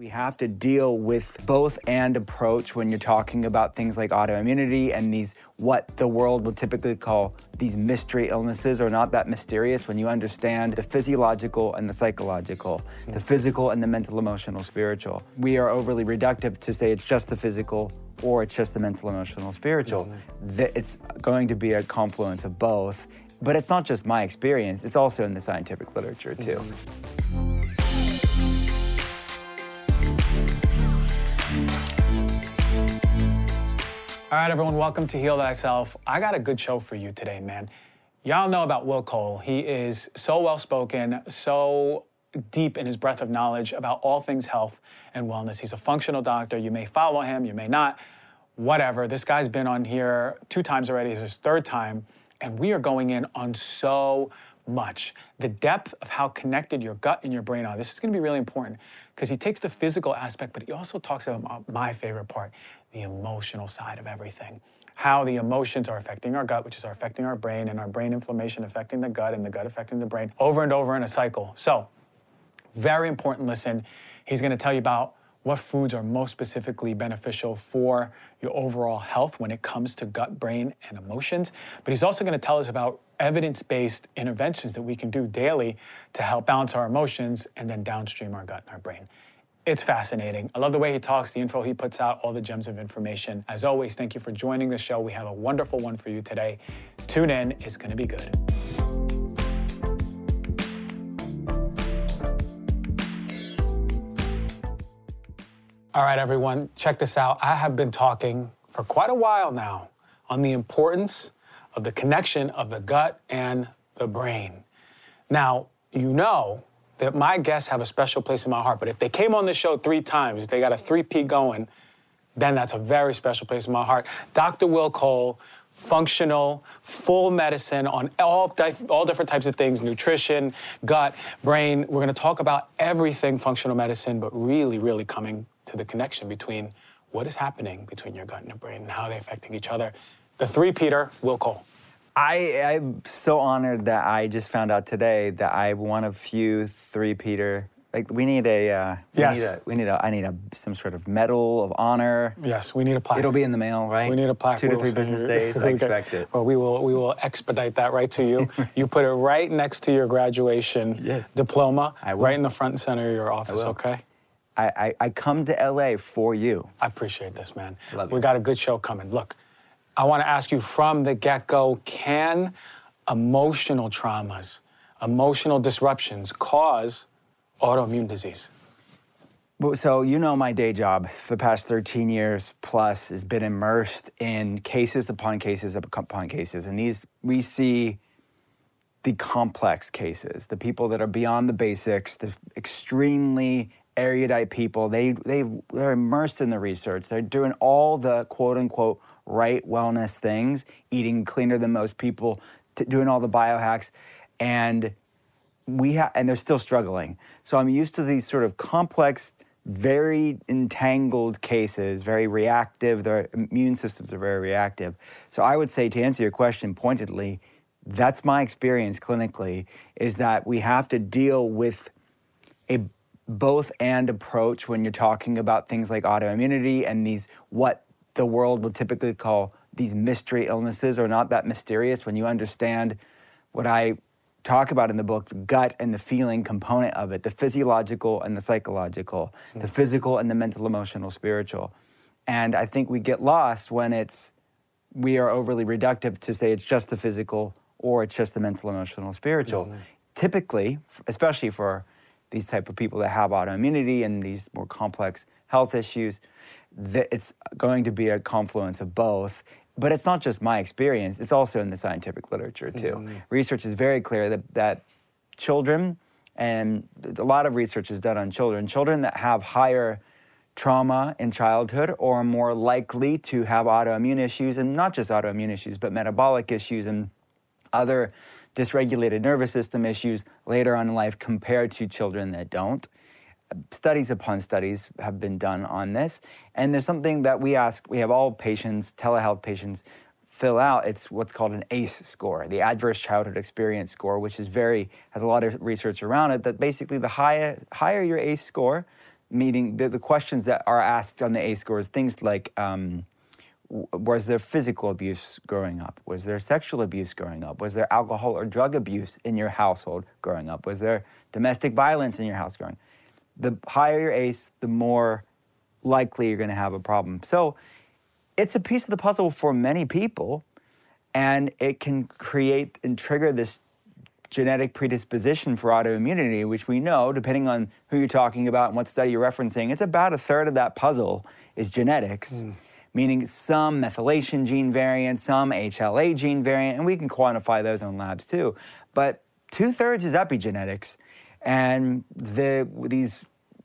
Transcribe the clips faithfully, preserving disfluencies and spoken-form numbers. We have to deal with both and approach when you're talking about things like autoimmunity and these, what the world will typically call these mystery illnesses, are not that mysterious when you understand the physiological and the psychological, the physical and the mental, emotional, spiritual. We are overly reductive to say it's just the physical or it's just the mental, emotional, spiritual. Mm-hmm. It's going to be a confluence of both, but it's not just my experience, it's also in the scientific literature too. Mm-hmm. All right, everyone, welcome to Heal Thyself. I got a good show for you today, man. Y'all know about Will Cole. He is so well-spoken, so deep in his breadth of knowledge about all things health and wellness. He's a functional doctor. You may follow him, you may not, whatever. This guy's been on here two times already. It's his third time, and we are going in on so much. The depth of how connected your gut and your brain are. This is gonna be really important because he takes the physical aspect, but he also talks about my favorite part, the emotional side of everything. How the emotions are affecting our gut, which is affecting our brain, and our brain inflammation affecting the gut, and the gut affecting the brain, over and over in a cycle. So, very important listen. He's gonna tell you about what foods are most specifically beneficial for your overall health when it comes to gut, brain, and emotions. But he's also gonna tell us about evidence-based interventions that we can do daily to help balance our emotions and then downstream our gut and our brain. It's fascinating. I love the way he talks, the info he puts out, all the gems of information. As always, thank you for joining the show. We have a wonderful one for you today. Tune in, it's gonna be good. All right, everyone, check this out. I have been talking for quite a while now on the importance of the connection of the gut and the brain. Now, you know that my guests have a special place in my heart, but if they came on the show three times, they got a three-peat going, then that's a very special place in my heart. Doctor Will Cole, functional, full medicine on all, dif- all different types of things, nutrition, gut, brain. We're gonna talk about everything functional medicine, but really, really coming to the connection between what is happening between your gut and your brain and how they're affecting each other. The three-peater, Will Cole. I, I'm so honored that I just found out today that I'm one of few three-peater. Like, we need a, uh, yes. we need a, we need a, I need a, some sort of medal of honor. Yes, we need a plaque. It'll be in the mail, right? We need a plaque. Two we'll to three business days, I expect it. Well, we will, we will expedite that right to you. You put it right next to your graduation yes. diploma, right in the front and center of your office, okay? I, I, I come to L A for you. I appreciate this, man. Love we you. got a good show coming. Look. I want to ask you from the get-go, can emotional traumas, emotional disruptions cause autoimmune disease? Well, so you know my day job for the past thirteen years plus has been immersed in cases upon cases upon cases. And these, we see the complex cases, the people that are beyond the basics, the extremely erudite people. They, they, they're immersed in the research. They're doing all the quote-unquote right wellness things, eating cleaner than most people, t- doing all the biohacks, and we ha- and they're still struggling. So I'm used to these sort of complex, very entangled cases, very reactive. Their immune systems are very reactive. So I would say, to answer your question pointedly, that's my experience clinically, is that we have to deal with a both and approach when you're talking about things like autoimmunity and these, what the world will typically call these mystery illnesses, are not that mysterious when you understand what I talk about in the book, the gut and the feeling component of it, the physiological and the psychological, mm-hmm. the physical and the mental, emotional, spiritual. And I think we get lost when it's, we are overly reductive to say it's just the physical or it's just the mental, emotional, spiritual. Mm-hmm. Typically, especially for these type of people that have autoimmunity and these more complex health issues, that it's going to be a confluence of both. But it's not just my experience, it's also in the scientific literature too. Mm-hmm. Research is very clear that, that children, and a lot of research is done on children, children that have higher trauma in childhood are more likely to have autoimmune issues, and not just autoimmune issues, but metabolic issues and other dysregulated nervous system issues later on in life compared to children that don't. Studies upon studies have been done on this. And there's something that we ask, we have all patients, telehealth patients, fill out. It's what's called an A C E score, the Adverse Childhood Experience score, which is very, has a lot of research around it, that basically the higher, higher your A C E score, meaning the, the questions that are asked on the A C E scores, things like, um, was there physical abuse growing up? Was there sexual abuse growing up? Was there alcohol or drug abuse in your household growing up? Was there domestic violence in your house growing up? The higher your A C E, the more likely you're going to have a problem. So it's a piece of the puzzle for many people, and it can create and trigger this genetic predisposition for autoimmunity, which we know, depending on who you're talking about and what study you're referencing, it's about a third of that puzzle is genetics, mm. meaning some methylation gene variant, some H L A gene variant, and we can quantify those in labs too. But two-thirds is epigenetics, and the these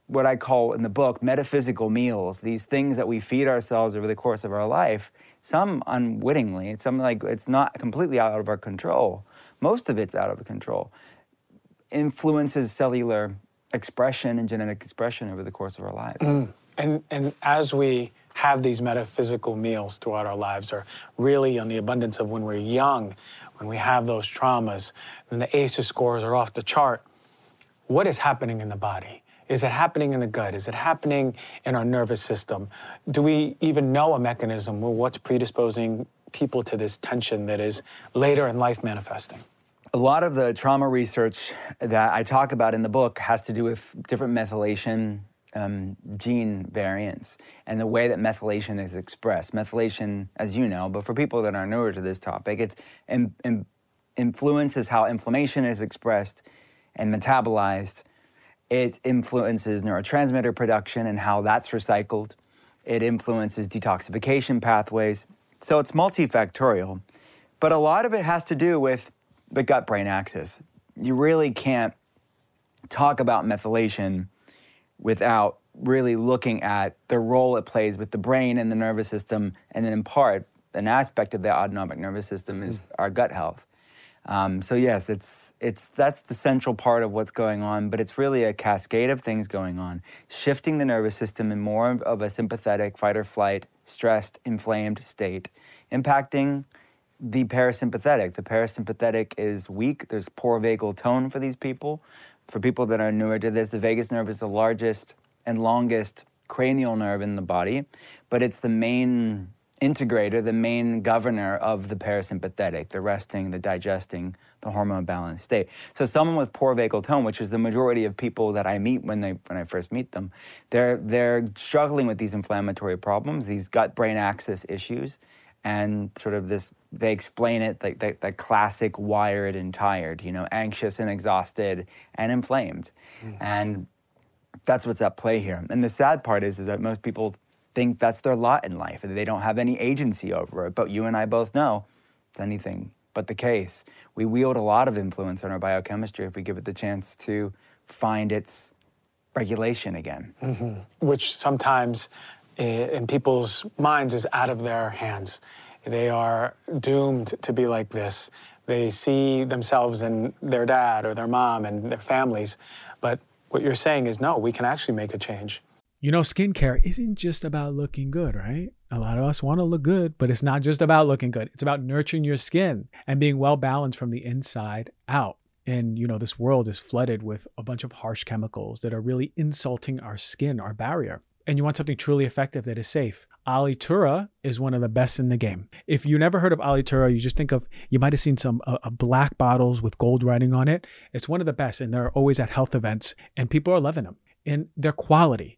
what I call in the book metaphysical meals, these things that we feed ourselves over the course of our life, some unwittingly, some like it's not completely out of our control. Most of it's out of control. Influences cellular expression and genetic expression over the course of our lives. Mm. And and as we have these metaphysical meals throughout our lives, or really on the abundance of when we're young, when we have those traumas, when the A C E scores are off the chart, what is happening in the body? Is it happening in the gut? Is it happening in our nervous system? Do we even know a mechanism? Well, what's predisposing people to this tension that is later in life manifesting? A lot of the trauma research that I talk about in the book has to do with different methylation um, gene variants and the way that methylation is expressed. Methylation, as you know, but for people that are newer to this topic, it in, in influences how inflammation is expressed and metabolized. It influences neurotransmitter production and how that's recycled. It influences detoxification pathways. So it's multifactorial, but a lot of it has to do with the gut-brain axis. You really can't talk about methylation without really looking at the role it plays with the brain and the nervous system, and then in part, an aspect of the autonomic nervous system is mm. our gut health. Um, so yes, it's it's that's the central part of what's going on, but it's really a cascade of things going on, shifting the nervous system in more of a sympathetic fight-or-flight, stressed, inflamed state, impacting the parasympathetic. The parasympathetic is weak. There's poor vagal tone for these people. For people that are newer to this, the vagus nerve is the largest and longest cranial nerve in the body, but it's the main integrator, the main governor of the parasympathetic, the resting, the digesting, the hormone balanced state. So someone with poor vagal tone, which is the majority of people that I meet when they when I first meet them, they're they're struggling with these inflammatory problems, these gut-brain axis issues, and sort of this, they explain it, like the, the classic wired and tired, you know, anxious and exhausted and inflamed. Mm. And that's what's at play here. And the sad part is, is that most people think that's their lot in life, and they don't have any agency over it. But you and I both know it's anything but the case. We wield a lot of influence on our biochemistry if we give it the chance to find its regulation again. Mm-hmm. Which sometimes in people's minds is out of their hands. They are doomed to be like this. They see themselves in their dad or their mom and their families. But what you're saying is, no, we can actually make a change. You know, skincare isn't just about looking good, right? A lot of us want to look good, but it's not just about looking good. It's about nurturing your skin and being well balanced from the inside out. And, you know, this world is flooded with a bunch of harsh chemicals that are really insulting our skin, our barrier. And you want something truly effective that is safe. Alitura is one of the best in the game. If you never heard of Alitura, you just think of, you might have seen some uh, black bottles with gold writing on it. It's one of the best, and they're always at health events, and people are loving them. And their quality.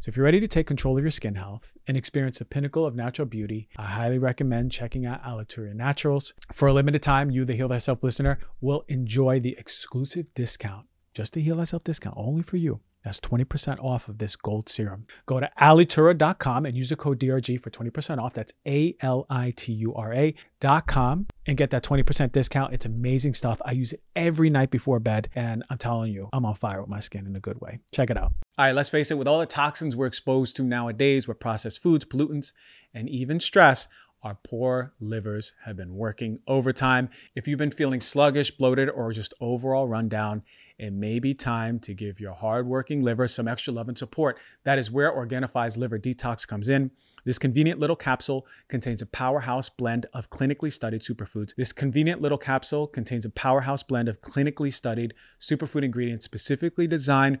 So if you're ready to take control of your skin health and experience the pinnacle of natural beauty, I highly recommend checking out Alitura Naturals. For a limited time, you, the Heal Thyself listener, will enjoy the exclusive discount, just the Heal Thyself discount, only for you. That's twenty percent off of this gold serum. Go to alitura dot com and use the code D R G for twenty percent off. That's A L I T U R A dot com and get that twenty percent discount. It's amazing stuff. I use it every night before bed, and I'm telling you, I'm on fire with my skin in a good way. Check it out. All right, let's face it. With all the toxins we're exposed to nowadays, with processed foods, pollutants, and even stress, our poor livers have been working overtime. If you've been feeling sluggish, bloated, or just overall run down, it may be time to give your hardworking liver some extra love and support. That is where Organifi's Liver Detox comes in. This convenient little capsule contains a powerhouse blend of clinically studied superfoods. This convenient little capsule contains a powerhouse blend of clinically studied superfood ingredients specifically designed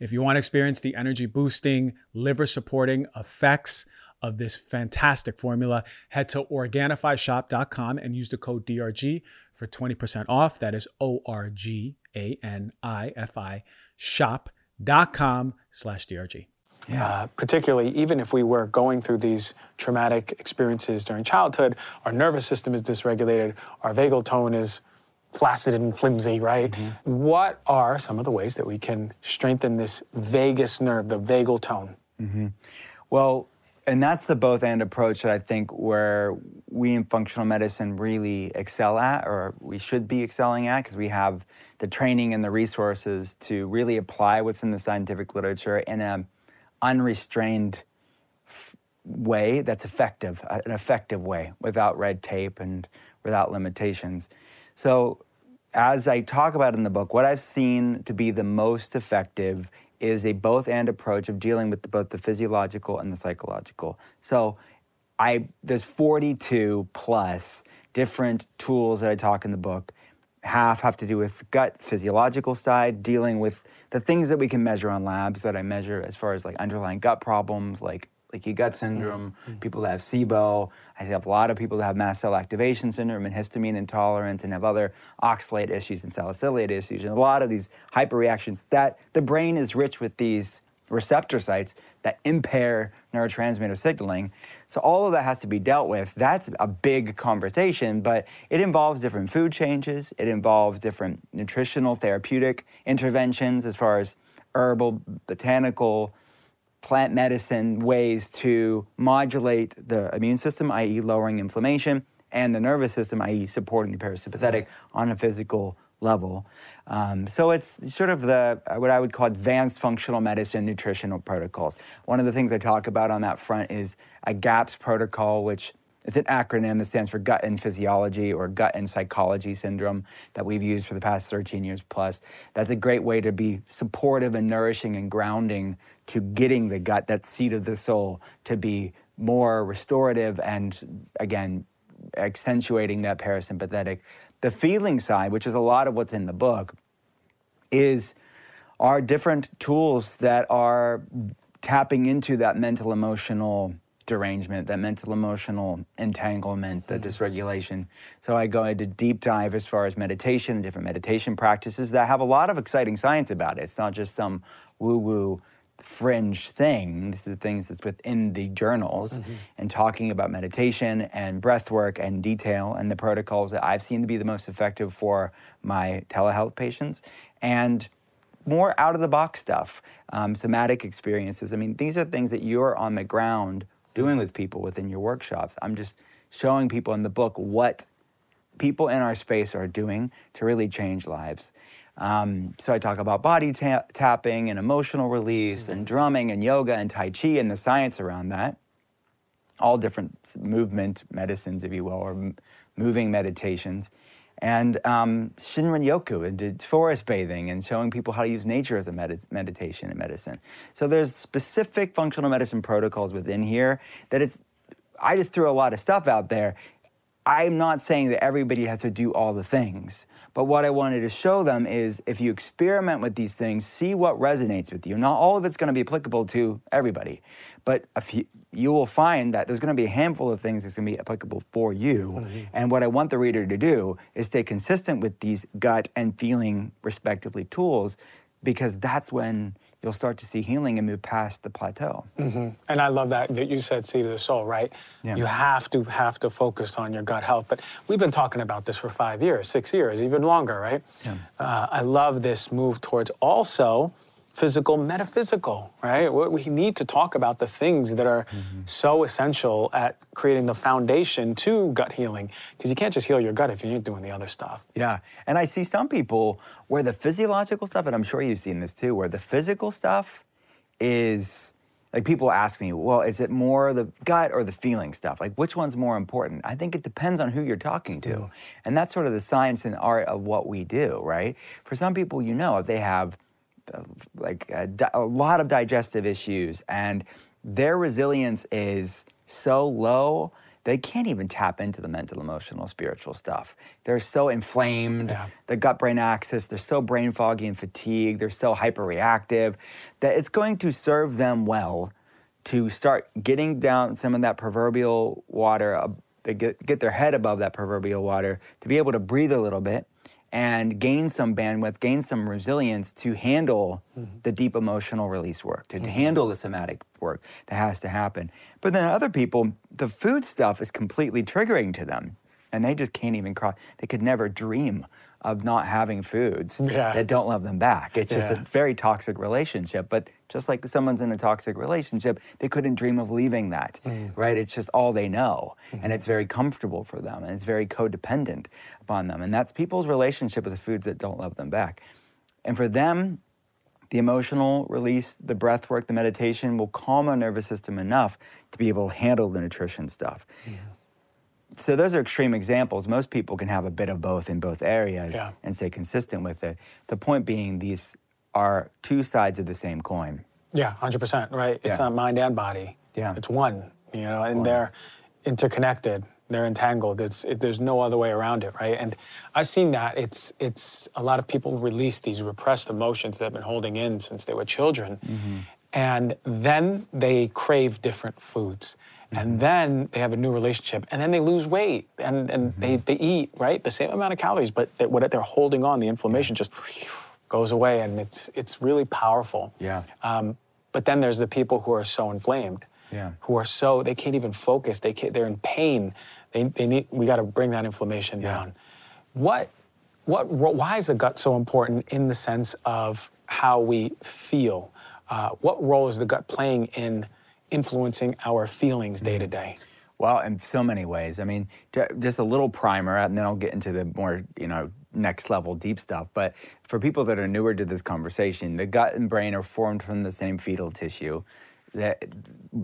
If you want to experience the energy boosting, liver supporting effects of this fantastic formula, head to Organifi Shop dot com and use the code D R G for twenty percent off. That is O R G A N I F I shop dot com slash D R G. Yeah, uh, particularly even if we were going through these traumatic experiences during childhood, our nervous system is dysregulated, our vagal tone is flaccid and flimsy, right? Mm-hmm. What are some of the ways that we can strengthen this vagus nerve, the vagal tone? Mm-hmm. Well, and that's the both and approach that I think where we in functional medicine really excel at, or we should be excelling at, because we have the training and the resources to really apply what's in the scientific literature in an unrestrained f- way that's effective, an effective way, without red tape and without limitations. So as I talk about in the book, what I've seen to be the most effective is a both-and approach of dealing with the, both the physiological and the psychological. So I there's forty-two plus different tools that I talk in the book. Half have to do with gut physiological side, dealing with the things that we can measure on labs that I measure as far as like underlying gut problems, like leaky gut syndrome, mm-hmm. people that have SIBO. I have a lot of people that have mast cell activation syndrome and histamine intolerance and have other oxalate issues and salicylate issues and a lot of these hyperreactions that the brain is rich with these receptor sites that impair neurotransmitter signaling. So all of that has to be dealt with. That's a big conversation, but it involves different food changes. It involves different nutritional therapeutic interventions as far as herbal, botanical, plant medicine ways to modulate the immune system, that is lowering inflammation, and the nervous system, that is supporting the parasympathetic on a physical level. Um, so it's sort of the what I would call advanced functional medicine nutritional protocols. One of the things I talk about on that front is a GAPS protocol, which is an acronym that stands for gut and physiology or gut and psychology syndrome that we've used for the past thirteen years plus. That's a great way to be supportive and nourishing and grounding to getting the gut, that seat of the soul, to be more restorative and, again, accentuating that parasympathetic. The feeling side, which is a lot of what's in the book, is our different tools that are tapping into that mental, emotional derangement, that mental emotional entanglement, the mm-hmm. dysregulation. So I go into deep dive as far as meditation, different meditation practices that have a lot of exciting science about it. It's not just some woo-woo fringe thing. This is things that's within the journals mm-hmm. and talking about meditation and breath work and detail and the protocols that I've seen to be the most effective for my telehealth patients and more out-of-the-box stuff, um, somatic experiences. I mean, these are things that you're on the ground doing with people within your workshops. I'm just showing people in the book what people in our space are doing to really change lives. Um, so I talk about body ta- tapping and emotional release mm-hmm. and drumming and yoga and tai chi and the science around that. all different movement medicines, if you will, or m- moving meditations. And um, Shinrin-yoku, and did forest bathing and showing people how to use nature as a med- meditation and medicine. So there's specific functional medicine protocols within here that it's, I just threw a lot of stuff out there. I'm not saying that everybody has to do all the things, but what I wanted to show them is if you experiment with these things, see what resonates with you. Not all of it's going to be applicable to everybody, but a few, you will find that there's going to be a handful of things that's going to be applicable for you. Mm-hmm. And what I want the reader to do is stay consistent with these gut and feeling, respectively, tools, because that's when you'll start to see healing and move past the plateau. Mm-hmm. And I love that that you said seed of the soul, right? Yeah. You have to have to focus on your gut health. But we've been talking about this for five years, six years, even longer, right? Yeah. Uh, I love this move towards also physical, metaphysical, right? We need to talk about the things that are mm-hmm. so essential at creating the foundation to gut healing, because you can't just heal your gut if you're not doing the other stuff. Yeah, and I see some people where the physiological stuff, and I'm sure you've seen this too, where the physical stuff is, like people ask me, well, is it more the gut or the feeling stuff? Like, which one's more important? I think it depends on who you're talking to. Mm. And that's sort of the science and art of what we do, right? For some people, you know, if they have like a, a lot of digestive issues and their resilience is so low, they can't even tap into the mental, emotional, spiritual stuff. They're so inflamed, yeah. the gut-brain axis, they're so brain foggy and fatigued, they're so hyperreactive, that it's going to serve them well to start getting down some of that proverbial water, uh, get, get their head above that proverbial water, to be able to breathe a little bit and gain some bandwidth, gain some resilience to handle mm-hmm. the deep emotional release work, to mm-hmm. handle the somatic work that has to happen. But then other people, the food stuff is completely triggering to them, and they just can't even cross, they could never dream of not having foods yeah. that don't love them back. It's just yeah. a very toxic relationship, but just like someone's in a toxic relationship, they couldn't dream of leaving that, mm. right? It's just all they know, mm-hmm. and it's very comfortable for them, and it's very codependent upon them, and that's people's relationship with the foods that don't love them back. And for them, the emotional release, the breath work, the meditation will calm our nervous system enough to be able to handle the nutrition stuff. Yeah. So those are extreme examples. Most people can have a bit of both in both areas yeah. and stay consistent with it. The point being, these are two sides of the same coin. Yeah, one hundred percent, right? It's yeah. not mind and body. Yeah. It's one, you know, it's and one. They're interconnected. They're entangled. It's it, there's no other way around it, right? And I've seen that. It's it's a lot of people release these repressed emotions that have been holding in since they were children. Mm-hmm. And then they crave different foods. And then they have a new relationship, and then they lose weight, and, and mm-hmm. they, they eat, right? The same amount of calories, but they, what they're holding on, the inflammation just goes away, and it's it's really powerful. Yeah. Um, but then there's the people who are so inflamed, yeah. who are so, they can't even focus, they can't, they're in pain. They they need, we gotta bring that inflammation yeah. down. What, what, why is the gut so important in the sense of how we feel? Uh, what role is the gut playing in influencing our feelings day to day? Well, in so many ways. I mean, just a little primer, and then I'll get into the more, you know, next level deep stuff. But for people that are newer to this conversation, the gut and brain are formed from the same fetal tissue. That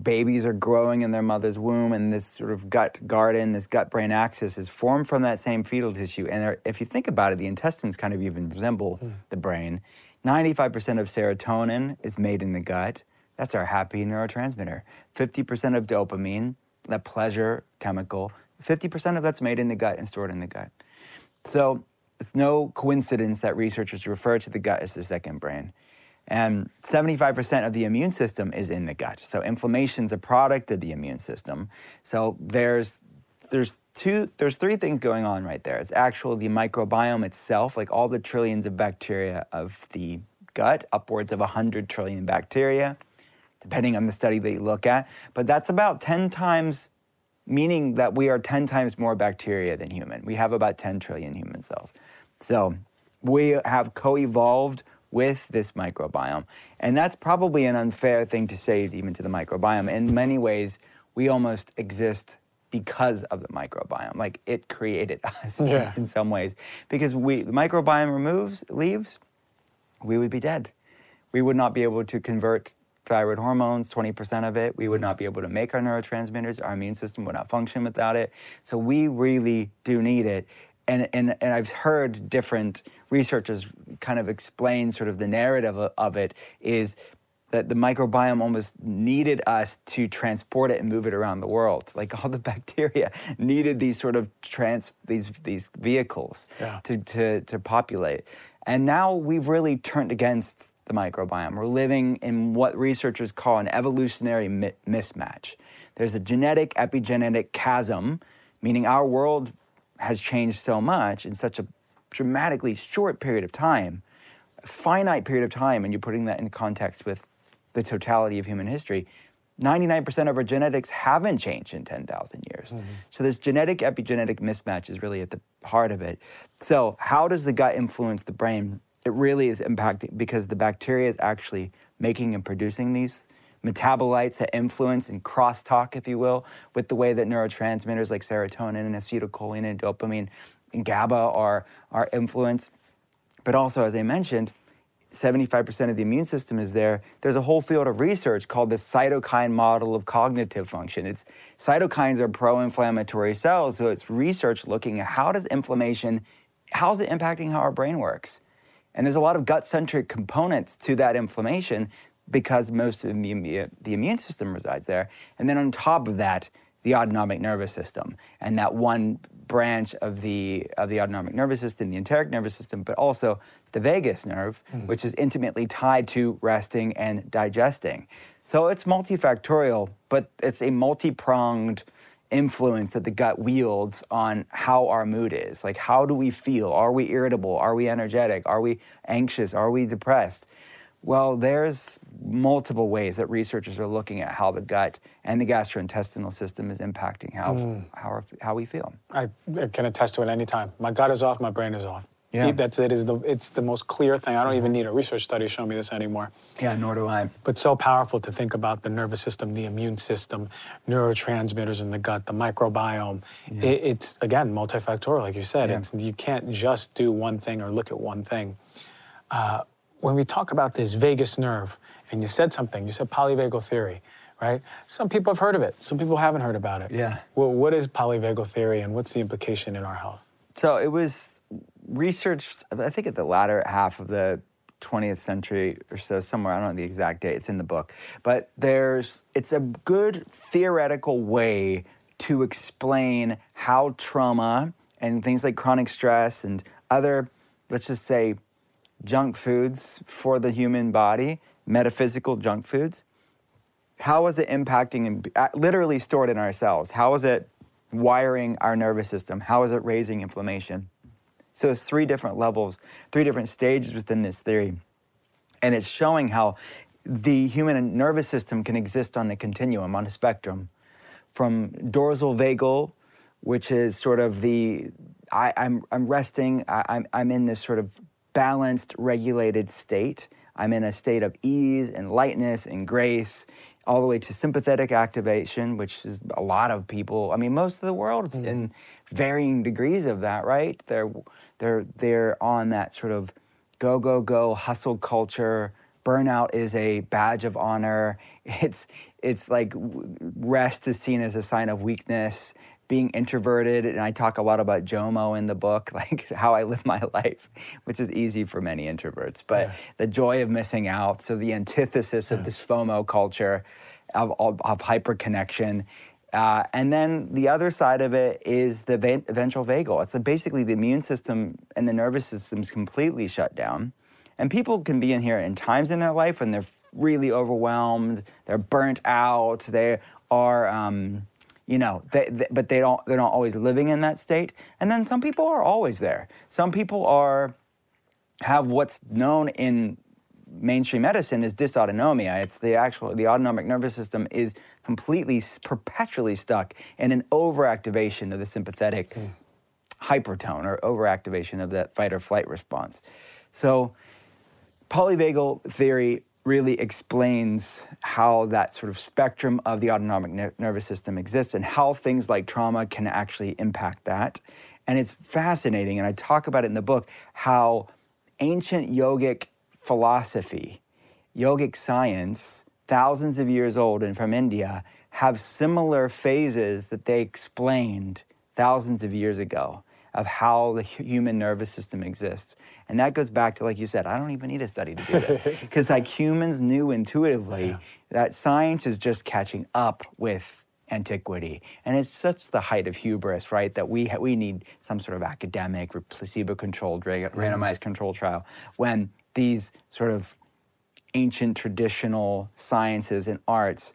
babies are growing in their mother's womb, and this sort of gut garden, this gut-brain axis is formed from that same fetal tissue. And if you think about it, the intestines kind of even resemble mm. the brain. ninety-five percent of serotonin is made in the gut. That's our happy neurotransmitter. fifty percent of dopamine, that pleasure chemical, fifty percent of that's made in the gut and stored in the gut. So it's no coincidence that researchers refer to the gut as the second brain. And seventy-five percent of the immune system is in the gut. So inflammation's a product of the immune system. So there's there's two, there's three things going on right there. It's actually the microbiome itself, like all the trillions of bacteria of the gut, upwards of one hundred trillion bacteria, depending on the study that you look at. But that's about ten times, meaning that we are ten times more bacteria than human. We have about ten trillion human cells. So we have co-evolved with this microbiome. And that's probably an unfair thing to say even to the microbiome. In many ways, we almost exist because of the microbiome. Like it created us yeah. in some ways. Because we, the microbiome removes, leaves, we would be dead. We would not be able to convert thyroid hormones, twenty percent of it. We would not be able to make our neurotransmitters. Our immune system would not function without it. So we really do need it. And and and I've heard different researchers kind of explain sort of the narrative of, of it is that the microbiome almost needed us to transport it and move it around the world. Like all the bacteria needed these sort of trans these these vehicles yeah. to, to to populate. And now we've really turned against the microbiome. We're living in what researchers call an evolutionary mi- mismatch. There's a genetic epigenetic chasm, meaning our world has changed so much in such a dramatically short period of time, a finite period of time, and you're putting that in context with the totality of human history. ninety-nine percent of our genetics haven't changed in ten thousand years. Mm-hmm. So this genetic epigenetic mismatch is really at the heart of it. So how does the gut influence the brain? It really is impacting because the bacteria is actually making and producing these metabolites that influence and crosstalk, if you will, with the way that neurotransmitters like serotonin and acetylcholine and dopamine and GABA are, are influenced. But also, as I mentioned, seventy-five percent of the immune system is there. There's a whole field of research called the cytokine model of cognitive function. It's cytokines are pro-inflammatory cells, so it's research looking at how does inflammation, how's it impacting how our brain works? And there's a lot of gut-centric components to that inflammation because most of the immune system resides there. And then on top of that, the autonomic nervous system and that one branch of the of the autonomic nervous system, the enteric nervous system, but also the vagus nerve, mm. which is intimately tied to resting and digesting. So it's multifactorial, but it's a multi-pronged influence that the gut wields on how our mood is. Like, how do we feel? Are we irritable? Are we energetic? Are we anxious? Are we depressed? Well, there's multiple ways that researchers are looking at how the gut and the gastrointestinal system is impacting how mm. how, how we feel. I can attest to it any time. My gut is off, my brain is off. Yeah. That's it. Is the it's the most clear thing. I don't mm-hmm. even need a research study to show me this anymore. Yeah, nor do I. But so powerful to think about the nervous system, the immune system, neurotransmitters in the gut, the microbiome. Yeah. It, it's again multifactorial, like you said. Yeah. It's you can't just do one thing or look at one thing. Uh, when we talk about this vagus nerve, and you said something, you said polyvagal theory, right? Some people have heard of it. Some people haven't heard about it. Yeah. Well, what is polyvagal theory, and what's the implication in our health? So it was research, I think at the latter half of the twentieth century or so, somewhere, I don't know the exact date, it's in the book, but there's, it's a good theoretical way to explain how trauma and things like chronic stress and other, let's just say, junk foods for the human body, metaphysical junk foods, how is it impacting, and literally stored in our cells? How is it wiring our nervous system? How is it raising inflammation? So there's three different levels, three different stages within this theory. And it's showing how the human nervous system can exist on the continuum, on a spectrum, from dorsal vagal, which is sort of the, I, I'm I'm resting, I, I'm I'm in this sort of balanced, regulated state. I'm in a state of ease and lightness and grace, all the way to sympathetic activation, which is a lot of people, I mean, most of the world's mm-hmm. in varying degrees of that, right? They're they're they're on that sort of go, go, go, hustle culture. Burnout is a badge of honor. It's it's like rest is seen as a sign of weakness, being introverted, and I talk a lot about JOMO in the book, like how I live my life, which is easy for many introverts, but yeah. the joy of missing out, so the antithesis yeah. of this FOMO culture, of, of, of hyperconnection. Uh, and then the other side of it is the va- ventral vagal. It's basically the immune system and the nervous system's completely shut down. And people can be in here in times in their life when they're really overwhelmed, they're burnt out, they are... Um, You know, they, they, but they don't, they're not always living in that state. And then some people are always there. Some people are, have what's known in mainstream medicine as dysautonomia. It's the actual, the autonomic nervous system is completely, perpetually stuck in an overactivation of the sympathetic mm. hypertone or overactivation of that fight or flight response. So polyvagal theory really explains how that sort of spectrum of the autonomic ner- nervous system exists and how things like trauma can actually impact that. And it's fascinating, and I talk about it in the book, how ancient yogic philosophy, yogic science thousands of years old and from India have similar phases that they explained thousands of years ago of how the human nervous system exists. And that goes back to, like you said, I don't even need a study to do this. Because like humans knew intuitively yeah. that science is just catching up with antiquity. And it's such the height of hubris, right? That we ha- we need some sort of academic or placebo-controlled, ra- randomized control trial when these sort of ancient traditional sciences and arts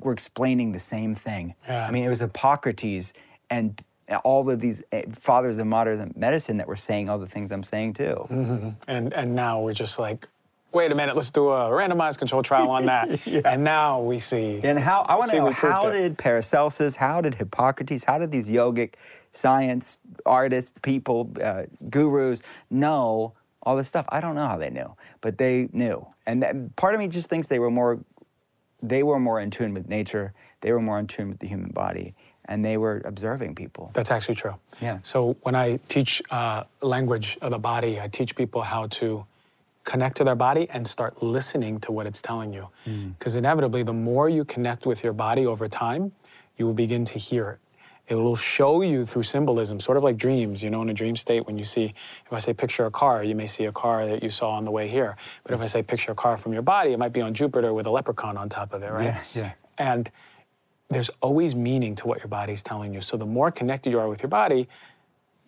were explaining the same thing. Yeah. I mean, it was Hippocrates and all of these fathers of modern medicine that were saying all the things I'm saying too. Mm-hmm. And and now we're just like, wait a minute, let's do a randomized control trial on that. yeah. And now we see. And how, I want to know, how did it. Paracelsus, how did Hippocrates, how did these yogic science artists, people, uh, gurus know all this stuff? I don't know how they knew, but they knew. And that, part of me just thinks they were more, they were more in tune with nature. They were more in tune with the human body. And they were observing people. That's actually true. Yeah. So when I teach uh, language of the body, I teach people how to connect to their body and start listening to what it's telling you. Because mm. inevitably, the more you connect with your body over time, you will begin to hear it. It will show you through symbolism, sort of like dreams. You know, in a dream state, when you see, if I say picture a car, you may see a car that you saw on the way here. But if I say picture a car from your body, it might be on Jupiter with a leprechaun on top of it, right? Yeah, yeah. And there's always meaning to what your body's telling you. So the more connected you are with your body,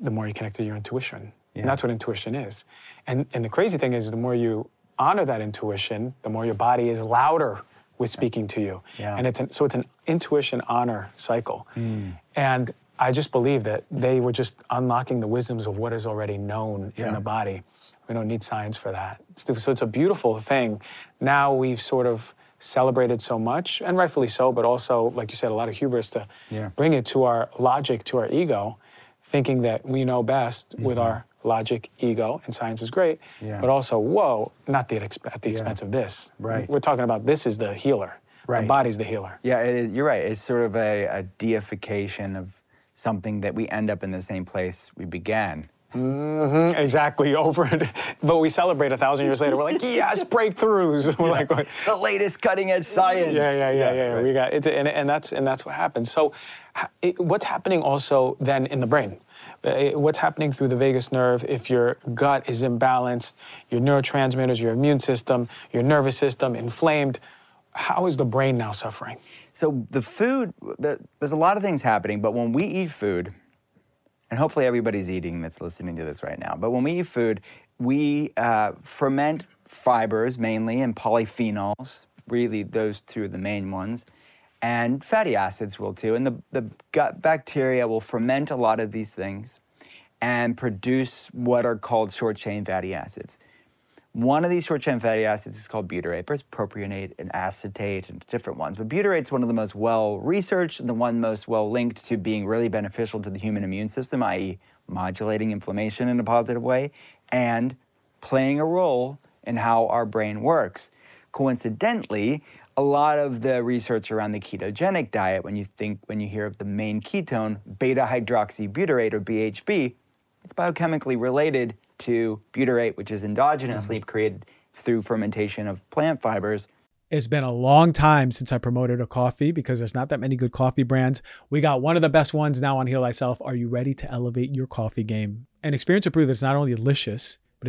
the more you connect to your intuition. Yeah. And that's what intuition is. And and the crazy thing is, the more you honor that intuition, the more your body is louder with speaking to you. Yeah. And it's an, so it's an intuition honor cycle. Mm. And I just believe that they were just unlocking the wisdoms of what is already known yeah. in the body. We don't need science for that. So it's a beautiful thing. Now we've sort of celebrated so much, and rightfully so, but also, like you said, a lot of hubris to yeah. bring it to our logic, to our ego, thinking that we know best mm-hmm. with our logic, ego, and science is great, yeah. but also, whoa, not the, at the expense yeah. of this. Right. We're talking about this is the healer. Right. The body's the healer. Yeah, it is, you're right. It's sort of a, a deification of something that we end up in the same place we began. Mm-hmm, exactly, over it. But we celebrate a thousand years later. We're like, yes, breakthroughs. We're yeah. like, what? The latest cutting-edge science. Yeah, yeah, yeah, yeah. yeah. Right. We got it, and, and that's and that's what happens. So, it, what's happening also then in the brain? What's happening through the vagus nerve if your gut is imbalanced, your neurotransmitters, your immune system, your nervous system inflamed? How is the brain now suffering? So the food, there's a lot of things happening, but when we eat food, and hopefully everybody's eating that's listening to this right now, but when we eat food, we uh, ferment fibers mainly and polyphenols, really those two are the main ones, and fatty acids will too. And the, the gut bacteria will ferment a lot of these things and produce what are called short-chain fatty acids. One of these short-chain fatty acids is called butyrate, but it's propionate and acetate and different ones. But butyrate is one of the most well-researched and the one most well-linked to being really beneficial to the human immune system, that is modulating inflammation in a positive way and playing a role in how our brain works. Coincidentally, a lot of the research around the ketogenic diet, when you think, when you hear of the main ketone, beta-hydroxybutyrate, or B H B, it's biochemically related to butyrate, which is endogenously created through fermentation of plant fibers. It's been a long time since I promoted a coffee because there's not that many good coffee brands. We got one of the best ones now on Heal Thyself. Are you ready to elevate your coffee game? An experience to prove that's not only delicious, but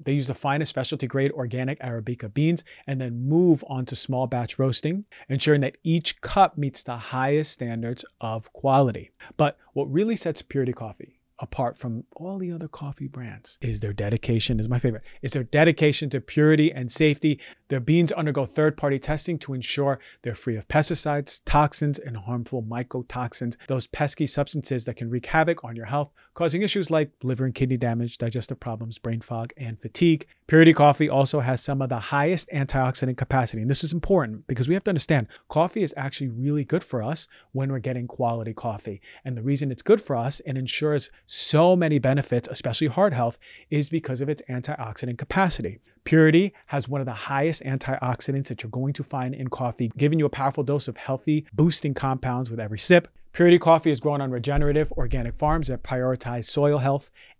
They use the finest specialty grade organic Arabica beans and then move on to small batch roasting, ensuring that each cup meets the highest standards of quality. But what really sets Purity Coffee apart from all the other coffee brands is their dedication, is my favorite, is their dedication to purity and safety. Their beans undergo third-party testing to ensure they're free of pesticides, toxins, and harmful mycotoxins, those pesky substances that can wreak havoc on your health, causing issues like liver and kidney damage, digestive problems, brain fog, and fatigue. Purity Coffee also has some of the highest antioxidant capacity. And this is important because we have to understand coffee is actually really good for us when we're getting quality coffee. And the reason it's good for us and ensures so many benefits, especially heart health, is because of its antioxidant capacity. Purity has one of the highest antioxidants that you're going to find in coffee, giving you a powerful dose of healthy boosting compounds with every sip. Purity Coffee is grown on regenerative organic farms that prioritize soil health,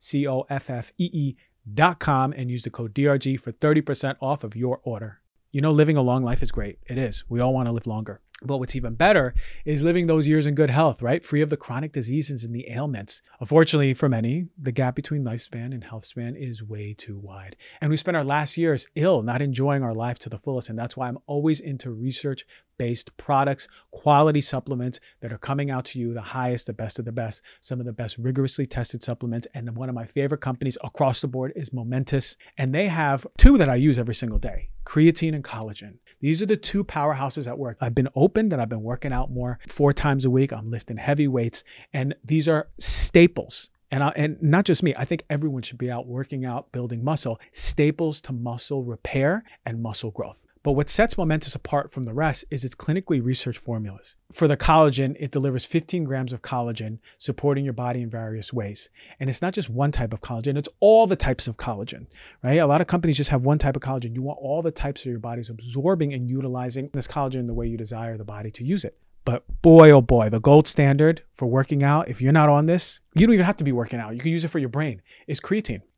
C O F F E E dot com and use the code D R G for thirty percent off of your order. You know, living a long life is great. It is. We all want to live longer. But what's even better is living those years in good health, right? Free of the chronic diseases and the ailments. Unfortunately, for many, the gap between lifespan and health span is way too wide. And we spend our last years ill, not enjoying our life to the fullest. And that's why I'm always into research-based products, quality supplements that are coming out to you, the highest, the best of the best, some of the best rigorously tested supplements. And one of my favorite companies across the board is Momentous. And they have two that I use every single day. Creatine and collagen. These are the two powerhouses at work. I've been opened and I've been working out more four times a week. I'm lifting heavy weights and these are staples. And, I, and not just me, I think everyone should be out working out, building muscle, staples to muscle repair and muscle growth. But what sets Momentous apart from the rest is its clinically researched formulas. For the collagen, it delivers fifteen grams of collagen, supporting your body in various ways. And it's not just one type of collagen, it's all the types of collagen, right? A lot of companies just have one type of collagen. You want all the types of your body's absorbing and utilizing this collagen the way you desire the body to use it. But boy, oh boy, the gold standard for working out, if you're not on this, you don't even have to be working out. You can use it for your brain. It's creatine.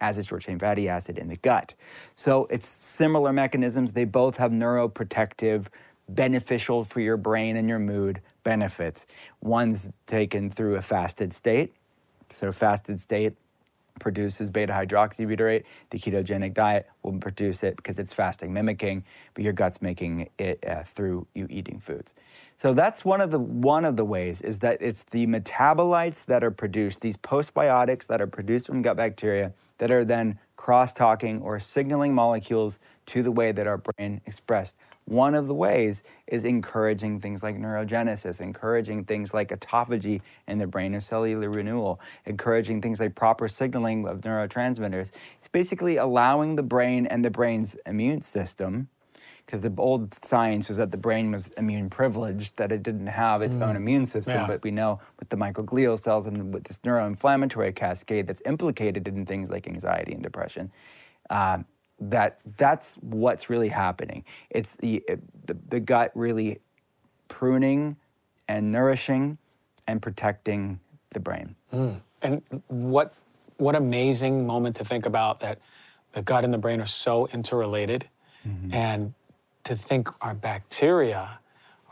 As is short-chain fatty acid in the gut. So it's similar mechanisms. They both have neuroprotective, beneficial for your brain and your mood benefits. One's taken through a fasted state. So fasted state produces beta-hydroxybutyrate. The ketogenic diet will produce it because it's fasting mimicking, but your gut's making it uh, through you eating foods. So that's one of the one of the ways is that it's the metabolites that are produced, these postbiotics that are produced from gut bacteria that are then cross-talking or signaling molecules to the way that our brain expressed. One of the ways is encouraging things like neurogenesis, encouraging things like autophagy in the brain or cellular renewal, encouraging things like proper signaling of neurotransmitters. It's basically allowing the brain and the brain's immune system, because the old science was that the brain was immune privileged, that it didn't have its mm. own immune system. Yeah. But we know with the microglial cells and with this neuroinflammatory cascade that's implicated in things like anxiety and depression, uh, that that's what's really happening. It's the, the the gut really pruning and nourishing and protecting the brain. Mm. And what what amazing moment to think about that the gut and the brain are so interrelated. Mm-hmm. And to think our bacteria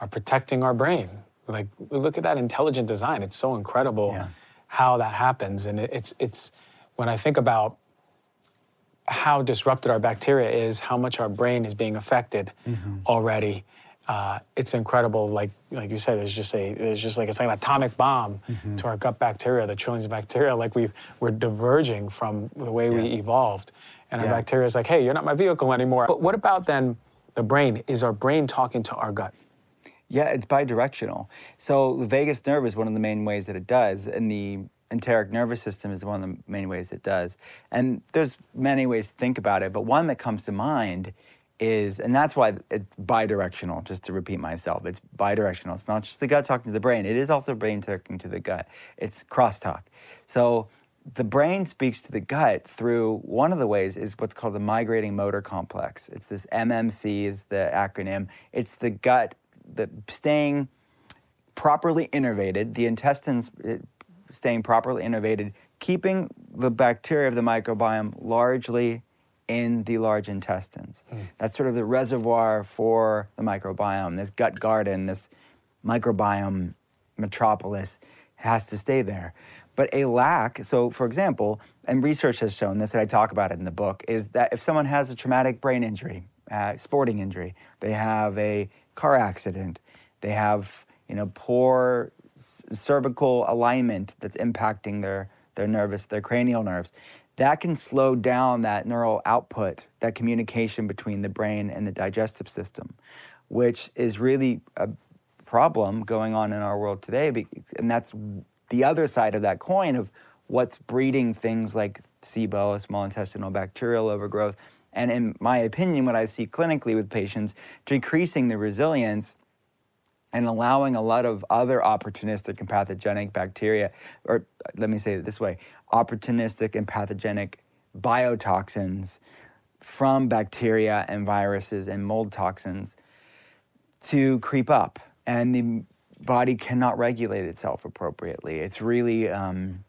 are protecting our brain. Like, look at that intelligent design. It's so incredible yeah. how that happens. And it's, it's when I think about how disrupted our bacteria is, how much our brain is being affected mm-hmm. already, uh, it's incredible. Like like you said, there's just a there's just like it's like an atomic bomb mm-hmm. to our gut bacteria, the trillions of bacteria. Like we've, we're diverging from the way yeah. we evolved. And our yeah. bacteria is like, hey, you're not my vehicle anymore. But what about then the brain? Is our brain talking to our gut? Yeah, it's bidirectional. So the vagus nerve is one of the main ways that it does. And the enteric nervous system is one of the main ways it does. And there's many ways to think about it, but one that comes to mind is, and that's why it's bidirectional, just to repeat myself, it's bidirectional. It's not just the gut talking to the brain. It is also brain talking to the gut. It's crosstalk. So the brain speaks to the gut through, one of the ways is what's called the migrating motor complex. It's this M M C is the acronym. It's the gut, the staying properly innervated, the intestines staying properly innervated, keeping the bacteria of the microbiome largely in the large intestines. Mm. That's sort of the reservoir for the microbiome. This gut garden, this microbiome metropolis has to stay there. But a lack, so for example, and research has shown this, and I talk about it in the book, is that if someone has a traumatic brain injury, uh, sporting injury, they have a car accident, they have, you know, poor c- cervical alignment that's impacting their, their nervous, their cranial nerves, that can slow down that neural output, that communication between the brain and the digestive system, which is really a problem going on in our world today. And that's the other side of that coin of what's breeding things like SIBO, small intestinal bacterial overgrowth. And in my opinion, what I see clinically with patients, decreasing the resilience and allowing a lot of other opportunistic and pathogenic bacteria, or let me say it this way, opportunistic and pathogenic biotoxins from bacteria and viruses and mold toxins to creep up. And the body cannot regulate itself appropriately. It's really um,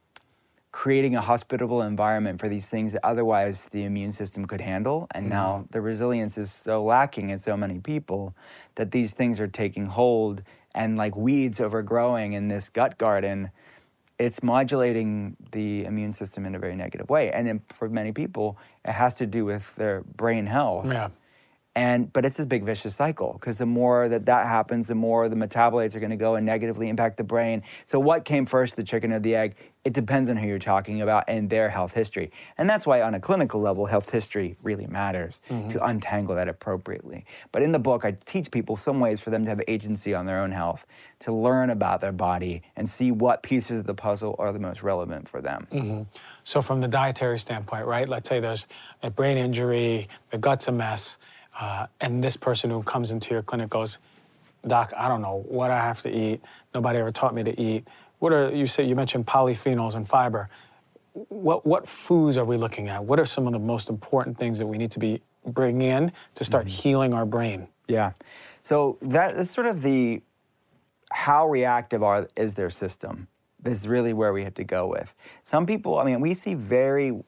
creating a hospitable environment for these things that otherwise the immune system could handle. And mm-hmm. now the resilience is so lacking in so many people that these things are taking hold and like weeds overgrowing in this gut garden. It's modulating the immune system in a very negative way. And then for many people, it has to do with their brain health. Yeah. And, but it's this big vicious cycle, because the more that that happens, the more the metabolites are going to go and negatively impact the brain. So what came first, the chicken or the egg? It depends on who you're talking about and their health history. And that's why on a clinical level, health history really matters mm-hmm. to untangle that appropriately. But in the book, I teach people some ways for them to have agency on their own health, to learn about their body and see what pieces of the puzzle are the most relevant for them. Mm-hmm. So from the dietary standpoint, right? Let's say there's a brain injury, the gut's a mess. Uh, and this person who comes into your clinic goes, "Doc, I don't know what I have to eat. Nobody ever taught me to eat. What are you say? You mentioned polyphenols and fiber. What what foods are we looking at? What are some of the most important things that we need to be bringing in to start mm-hmm. healing our brain?" Yeah. So that is sort of the how reactive are is their system. This is really where we have to go with. Some people, I mean, we see very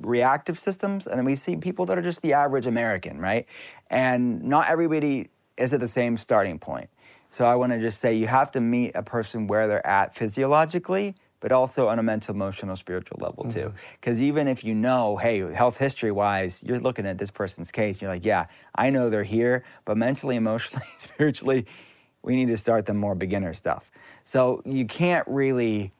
reactive systems, and then we see people that are just the average American, right? And not everybody is at the same starting point. So I want to just say you have to meet a person where they're at physiologically, but also on a mental, emotional, spiritual level mm-hmm. too. Because even if you know, hey, health history-wise, you're looking at this person's case, and you're like, yeah, I know they're here, but mentally, emotionally, spiritually, we need to start them more beginner stuff. So you can't really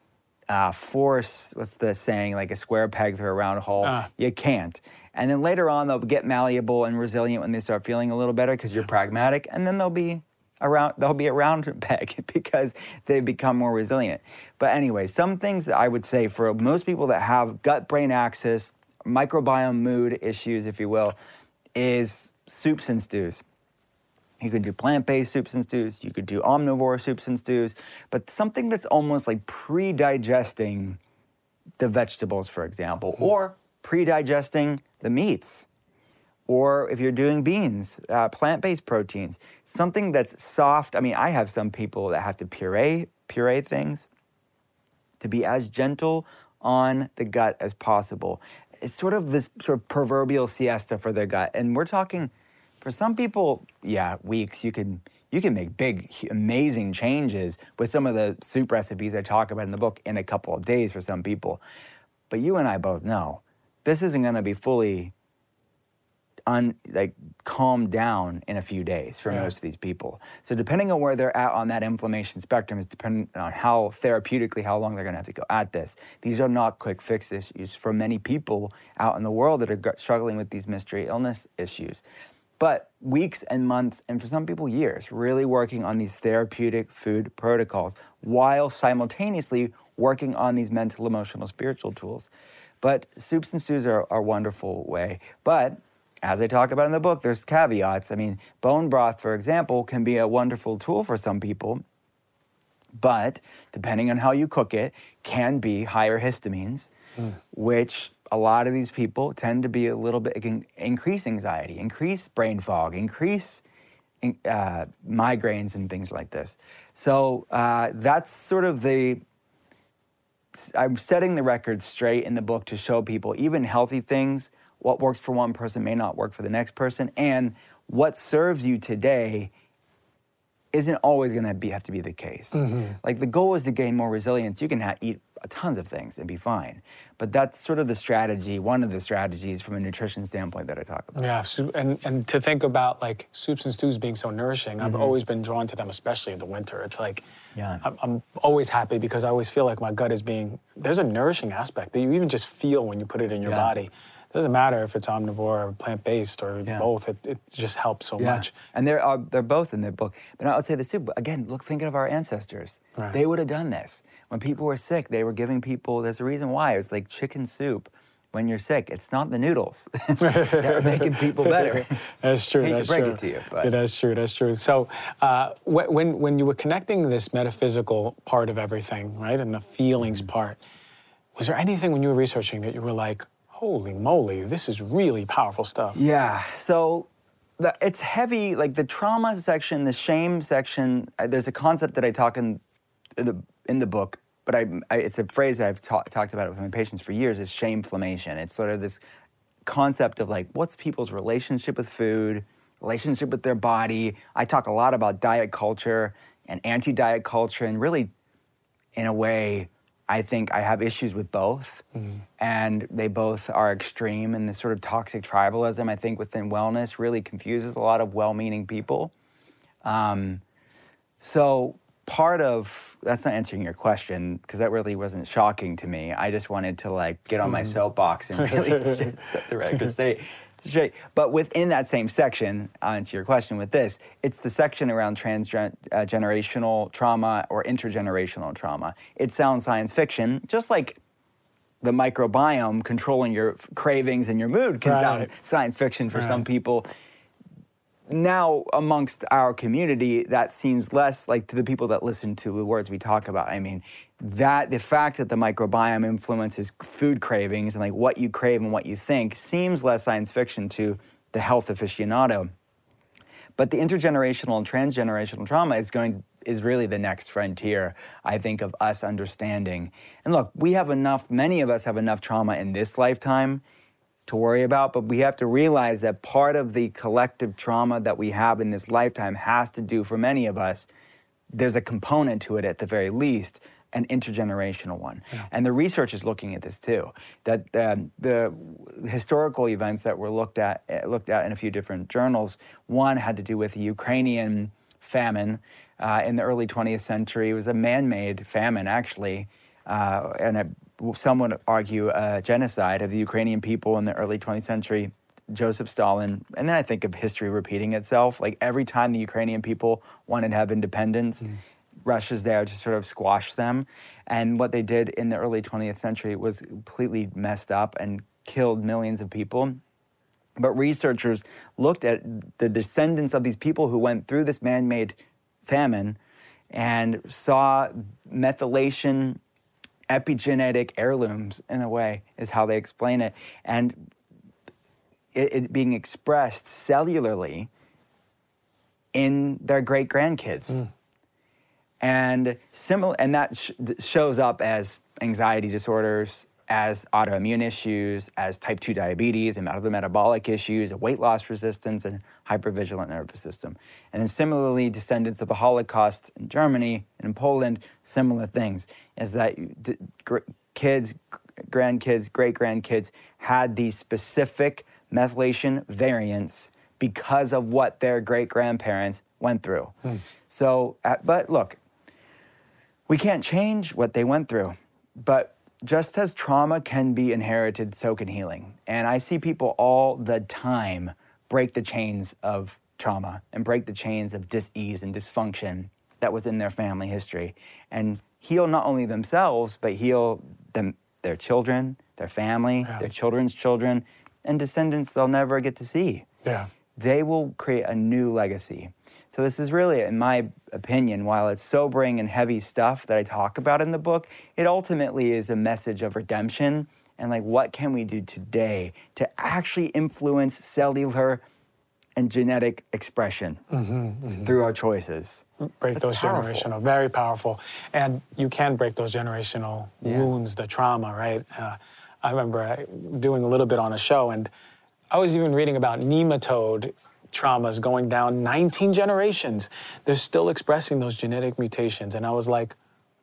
Uh, force, what's the saying, like a square peg through a round hole. Uh, you can't. And then later on, they'll get malleable and resilient when they start feeling a little better because you're pragmatic. And then they'll be around, they'll be a round peg because they become more resilient. But anyway, some things that I would say for most people that have gut-brain axis, microbiome mood issues, if you will, is soups and stews. You could do plant-based soups and stews, you could do omnivore soups and stews, but something that's almost like pre-digesting the vegetables, for example, mm-hmm. or pre-digesting the meats, or if you're doing beans, uh, plant-based proteins, something that's soft. I mean, I have some people that have to puree, puree things to be as gentle on the gut as possible. It's sort of this sort of proverbial siesta for their gut, and we're talking... For some people, yeah, weeks, you can you can make big, amazing changes with some of the soup recipes I talk about in the book in a couple of days for some people. But you and I both know this isn't going to be fully un, like calmed down in a few days for yeah. most of these people. So depending on where they're at on that inflammation spectrum is dependent on how therapeutically, how long they're going to have to go at this. These are not quick fix issues for many people out in the world that are struggling with these mystery illness issues. But weeks and months, and for some people years, really working on these therapeutic food protocols while simultaneously working on these mental, emotional, spiritual tools. But soups and stews are a wonderful way. But as I talk about in the book, there's caveats. I mean, bone broth, for example, can be a wonderful tool for some people, but depending on how you cook it, can be higher histamines, mm. which a lot of these people tend to be a little bit, can increase anxiety, increase brain fog, increase uh, migraines and things like this. So uh, that's sort of the, I'm setting the record straight in the book to show people even healthy things, what works for one person may not work for the next person, and what serves you today isn't always gonna be, have to be the case. Mm-hmm. Like the goal is to gain more resilience. You can ha- eat tons of things and be fine. But that's sort of the strategy, one of the strategies from a nutrition standpoint that I talk about. Yeah, and, and to think about like soups and stews being so nourishing, mm-hmm. I've always been drawn to them, especially in the winter. It's like, yeah. I'm, I'm always happy because I always feel like my gut is being, there's a nourishing aspect that you even just feel when you put it in your yeah. body. It doesn't matter if it's omnivore or plant-based or yeah. both. It, it just helps so yeah. much. And they're uh, they're both in the book. But I would say the soup, again, look, thinking of our ancestors. Right. They would have done this. When people were sick, they were giving people, there's a reason why. It's like chicken soup when you're sick. It's not the noodles that are making people better. That's true. I hate that's to break true. it to you. But. Yeah, that's true, that's true. So uh, when, when you were connecting this metaphysical part of everything, right, and the feelings mm-hmm. part, was there anything when you were researching that you were like, holy moly, this is really powerful stuff. Yeah, so the, it's heavy, like the trauma section, the shame section, uh, there's a concept that I talk in, in the in the book, but I, I, it's a phrase that I've ta- talked about with my patients for years, is shameflammation. It's sort of this concept of like, what's people's relationship with food, relationship with their body. I talk a lot about diet culture and anti-diet culture, and really, in a way, I think I have issues with both, mm-hmm. and they both are extreme, and this sort of toxic tribalism, I think, within wellness really confuses a lot of well-meaning people. Um, so part of, that's not answering your question, because that really wasn't shocking to me. I just wanted to like get on mm-hmm. my soapbox and really set the record straight. But within that same section, uh, to your question with this, it's the section around transgenerational uh, trauma or intergenerational trauma. It sounds science fiction, just like the microbiome controlling your f- cravings and your mood can right. sound science fiction for right. some people. Now, amongst our community, that seems less like to the people that listen to the words we talk about. I mean, that the fact that the microbiome influences food cravings and like what you crave and what you think seems less science fiction to the health aficionado. But the intergenerational and transgenerational trauma is going is really the next frontier, I think, of us understanding. And look, we have enough, many of us have enough trauma in this lifetime to worry about, but we have to realize that part of the collective trauma that we have in this lifetime has to do, for many of us, there's a component to it at the very least, an intergenerational one. Yeah. And the research is looking at this too, that um, the historical events that were looked at, looked at in a few different journals, one had to do with the Ukrainian famine uh, in the early twentieth century. It was a man-made famine, actually, uh, and a some would argue uh, genocide of the Ukrainian people in the early twentieth century, Joseph Stalin, and then I think of history repeating itself. Like every time the Ukrainian people wanted to have independence, mm. Russia's there to sort of squash them. And what they did in the early twentieth century was completely messed up and killed millions of people. But researchers looked at the descendants of these people who went through this man-made famine and saw methylation, epigenetic heirlooms, in a way, is how they explain it. And it, it being expressed cellularly in their great-grandkids. Mm. And similar, and that sh- shows up as anxiety disorders, as autoimmune issues, as type two diabetes and other metabolic issues, weight loss resistance, and hypervigilant nervous system. And then similarly, descendants of the Holocaust in Germany and in Poland, similar things, is that kids, grandkids, great-grandkids had these specific methylation variants because of what their great-grandparents went through. Hmm. So, but look, we can't change what they went through, but just as trauma can be inherited, so can healing. And I see people all the time break the chains of trauma and break the chains of dis-ease and dysfunction that was in their family history. And heal not only themselves, but heal them, their children, their family, yeah. their children's children, and descendants they'll never get to see. Yeah. They will create a new legacy. So this is really, in my opinion, while it's sobering and heavy stuff that I talk about in the book, it ultimately is a message of redemption and like, what can we do today to actually influence cellular and genetic expression mm-hmm, mm-hmm. through our choices? Break That's those powerful. generational, very powerful. And you can break those generational yeah. wounds, the trauma, right? Uh, I remember doing a little bit on a show, and I was even reading about nematode traumas going down nineteen generations. They're still expressing those genetic mutations. And I was like,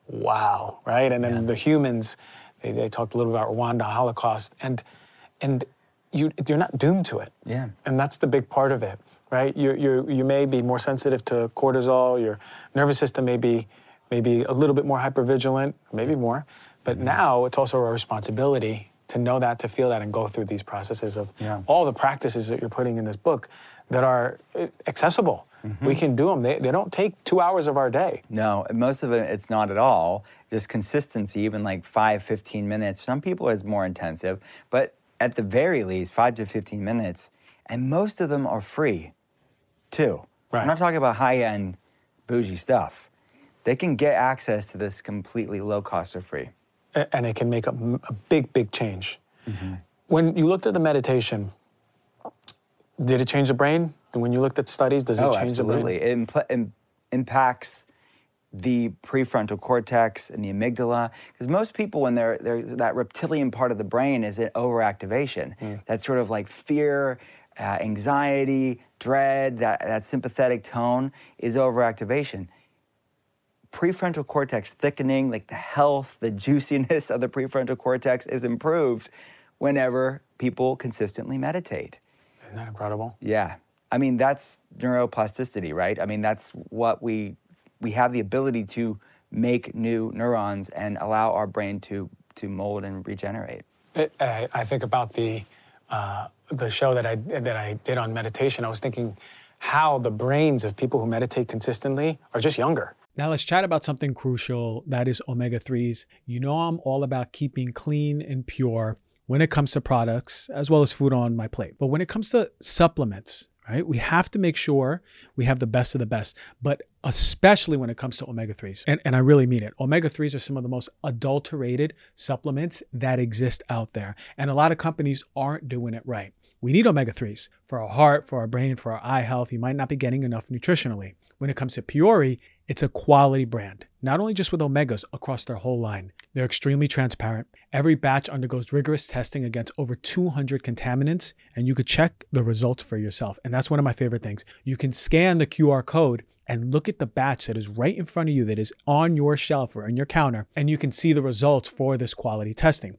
wow, right? And then yeah. the humans, they, they talked a little about Rwanda, Holocaust, and and you, you're not doomed to it. Yeah. And that's the big part of it, right? You you you may be more sensitive to cortisol, your nervous system may be, may be a little bit more hypervigilant, maybe more, but mm-hmm. now it's also a responsibility to know that, to feel that, and go through these processes of yeah. all the practices that you're putting in this book that are accessible. Mm-hmm. We can do them. They, they don't take two hours of our day. No, most of it, it's not at all. Just consistency, even like five, fifteen minutes. Some people it's more intensive, but at the very least, five to fifteen minutes. And most of them are free, too. Right. I'm not talking about high-end bougie stuff. They can get access to this completely low-cost or free. And it can make a, a big, big change. Mm-hmm. When you looked at the meditation, did it change the brain? And when you looked at studies, does it oh, change absolutely. the brain? It impl- Im- impacts the prefrontal cortex and the amygdala. Because most people, when they're, they're, that reptilian part of the brain is an overactivation. Mm. That's sort of like fear, uh, anxiety, dread, that, that sympathetic tone is overactivation. Prefrontal cortex thickening, like the health, the juiciness of the prefrontal cortex is improved whenever people consistently meditate. Isn't that incredible? Yeah. I mean, that's neuroplasticity, right? I mean, that's what we, we have the ability to make new neurons and allow our brain to, to mold and regenerate. It, I, I think about the, uh, the show that I, that I did on meditation. I was thinking how the brains of people who meditate consistently are just younger. Now let's chat about something crucial, that is omega threes. You know I'm all about keeping clean and pure when it comes to products, as well as food on my plate. But when it comes to supplements, right, we have to make sure we have the best of the best, but especially when it comes to omega threes. And, and I really mean it. omega threes are some of the most adulterated supplements that exist out there. And a lot of companies aren't doing it right. We need omega threes for our heart, for our brain, for our eye health. You might not be getting enough nutritionally. When it comes to Puri, it's a quality brand, not only just with omegas, across their whole line. They're extremely transparent. Every batch undergoes rigorous testing against over two hundred contaminants, and you could check the results for yourself. And that's one of my favorite things. You can scan the Q R code and look at the batch that is right in front of you, that is on your shelf or on your counter, and you can see the results for this quality testing.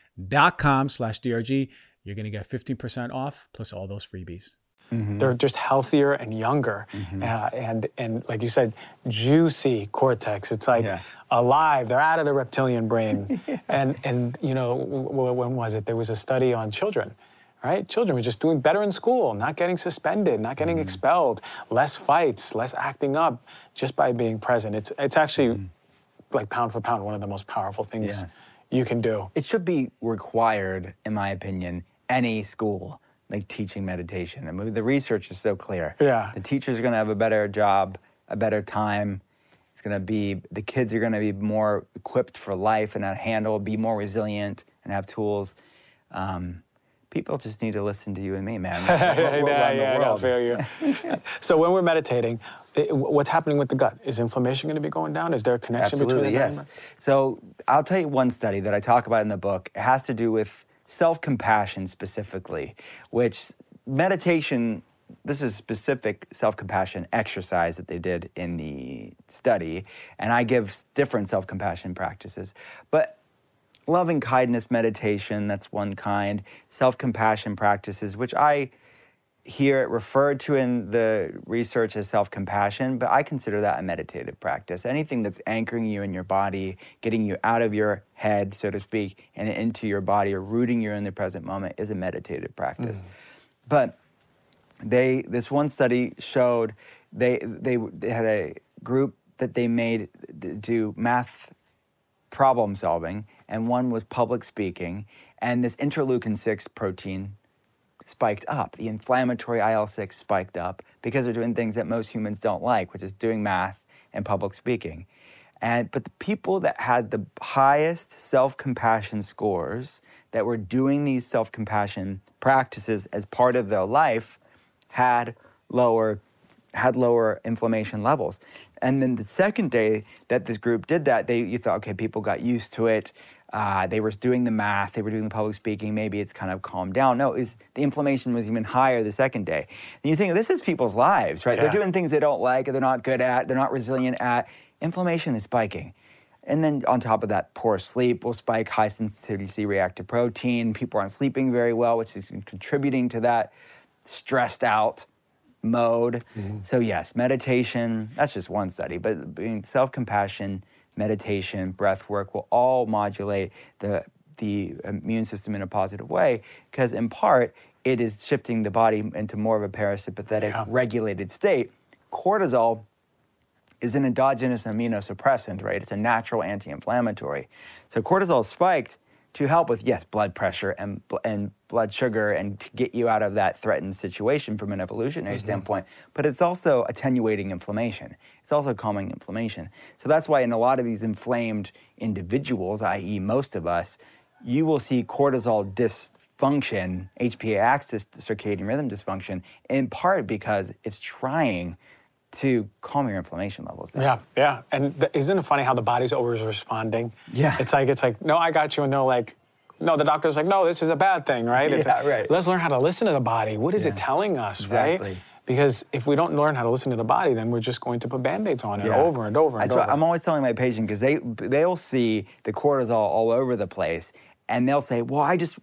dot com slash DRG. You're going to get fifteen percent off plus all those freebies. Mm-hmm. They're just healthier and younger. Mm-hmm. Uh, and, and like you said, juicy cortex. It's like yeah. alive. They're out of the reptilian brain. yeah. And, and you know, when was it? There was a study on children. Right? Children were just doing better in school, not getting suspended, not getting mm-hmm. expelled, less fights, less acting up, just by being present. It's, it's actually mm-hmm. like pound for pound, one of the most powerful things yeah. you can do. It should be required, in my opinion, any school, like teaching meditation. I mean, the research is so clear. Yeah. The teachers are going to have a better job, a better time. It's going to be, the kids are going to be more equipped for life and handle, be more resilient and have tools. Um, People just need to listen to you and me, man. We're, we're yeah, yeah, I feel you. So when we're meditating, it, what's happening with the gut? Is inflammation going to be going down? Is there a connection Absolutely, between the yes. So I'll tell you one study that I talk about in the book. It has to do with self-compassion specifically, which meditation, this is specific self-compassion exercise that they did in the study. And I give different self-compassion practices. But loving kindness meditation, that's one kind. Self-compassion practices, which I hear it referred to in the research as self-compassion, but I consider that a meditative practice. Anything that's anchoring you in your body, getting you out of your head, so to speak, and into your body, or rooting you in the present moment, is a meditative practice. Mm. But they, this one study showed, they, they they had a group that they made do math problem solving, and one was public speaking, and this interleukin six protein spiked up. The inflammatory I L six spiked up because they're doing things that most humans don't like, which is doing math and public speaking. And but the people that had the highest self-compassion scores, that were doing these self-compassion practices as part of their life, had lower had lower inflammation levels. And then the second day that this group did that, they you thought, okay, people got used to it. Uh, they were doing the math, they were doing the public speaking, maybe it's kind of calmed down. No, it was, the inflammation was even higher the second day. And you think, this is people's lives, right? Yeah. They're doing things they don't like, they're not good at, they're not resilient at. Inflammation is spiking. And then on top of that, poor sleep will spike, high sensitivity C-reactive protein, people aren't sleeping very well, which is contributing to that stressed out mode. Mm-hmm. So yes, meditation, that's just one study, but being self-compassion, meditation, breath work will all modulate the the immune system in a positive way, because in part, it is shifting the body into more of a parasympathetic, yeah. regulated state. Cortisol is an endogenous immunosuppressant, right? It's a natural anti-inflammatory. So cortisol is spiked to help with, yes, blood pressure and and blood sugar, and to get you out of that threatened situation from an evolutionary mm-hmm. standpoint, but it's also attenuating inflammation. It's also calming inflammation. So that's why in a lot of these inflamed individuals, that is most of us, you will see cortisol dysfunction, H P A axis circadian rhythm dysfunction, in part because it's trying to calm your inflammation levels down. Yeah, yeah. And th- isn't it funny how the body's always responding? Yeah. It's like, it's like, no, I got you. And they're like, no, the doctor's like, no, this is a bad thing, right? Yeah, it's like, right. Let's learn how to listen to the body. What is yeah. it telling us, exactly. right? Because if we don't learn how to listen to the body, then we're just going to put Band-Aids on it yeah. over and over and That's over. What I'm always telling my patient, because they, they'll see the cortisol all over the place, and they'll say, well, I just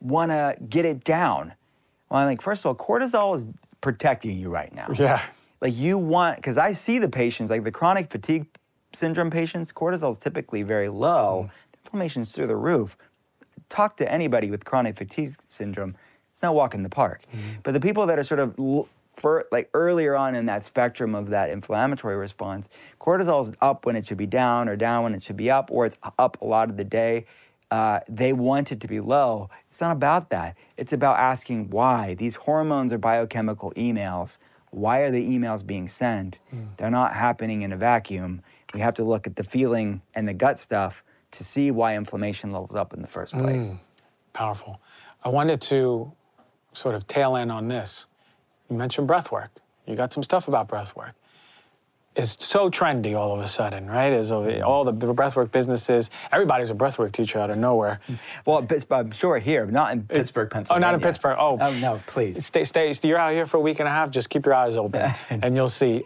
want to get it down. Well, I'm like, first of all, cortisol is protecting you right now. Yeah. Like you want, because I see the patients, like the chronic fatigue syndrome patients, cortisol is typically very low, mm. inflammation's through the roof. Talk to anybody with chronic fatigue syndrome, it's not a walk in the park. Mm. But the people that are sort of l- for, like earlier on in that spectrum of that inflammatory response, cortisol's up when it should be down, or down when it should be up, or it's up a lot of the day. Uh, they want it to be low. It's not about that. It's about asking why. These hormones are biochemical emails. Why are the emails being sent? Mm. They're not happening in a vacuum. We have to look at the feeling and the gut stuff to see why inflammation levels up in the first place. Mm. powerful. I wanted to sort of tail in on this. You mentioned breath work. You got some stuff about breath work. It's so trendy all of a sudden, right? Is all the breathwork businesses, everybody's a breathwork teacher out of nowhere. Well, I'm sure here, not in Pittsburgh, Pennsylvania. Oh, not in Pittsburgh. Oh, oh no, please. Stay, stay. You're out here for a week and a half. Just keep your eyes open, and you'll see.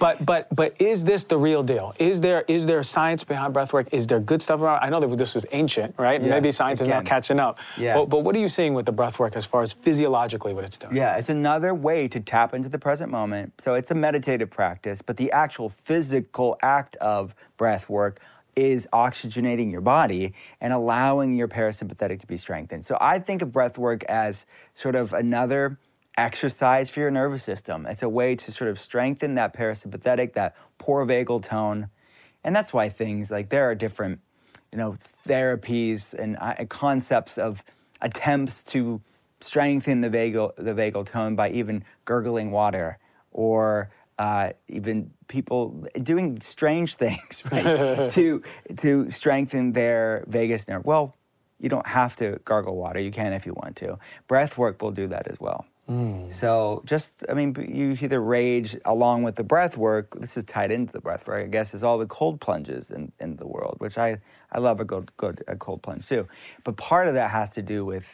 But, but, but is this the real deal? Is there, is there science behind breathwork? Is there good stuff around? I know that this was ancient, right? Yeah, maybe science again. Is not catching up. Yeah. But, but what are you seeing with the breathwork as far as physiologically what it's doing? Yeah, it's another way to tap into the present moment. So it's a meditative practice, but the actual physical act of breath work is oxygenating your body and allowing your parasympathetic to be strengthened. So I think of breath work as sort of another exercise for your nervous system. It's a way to sort of strengthen that parasympathetic, that polyvagal tone. And that's why things like there are different, you know, therapies and uh, concepts of attempts to strengthen the vagal, the vagal tone by even gurgling water or Uh, even people doing strange things, right, to to strengthen their vagus nerve. Well, you don't have to gargle water. You can if you want to. Breath work will do that as well. Mm. So just, I mean, you hear the rage along with the breath work. This is tied into the breath work, I guess, is all the cold plunges in, in the world, which I, I love a good, good a cold plunge too. But part of that has to do with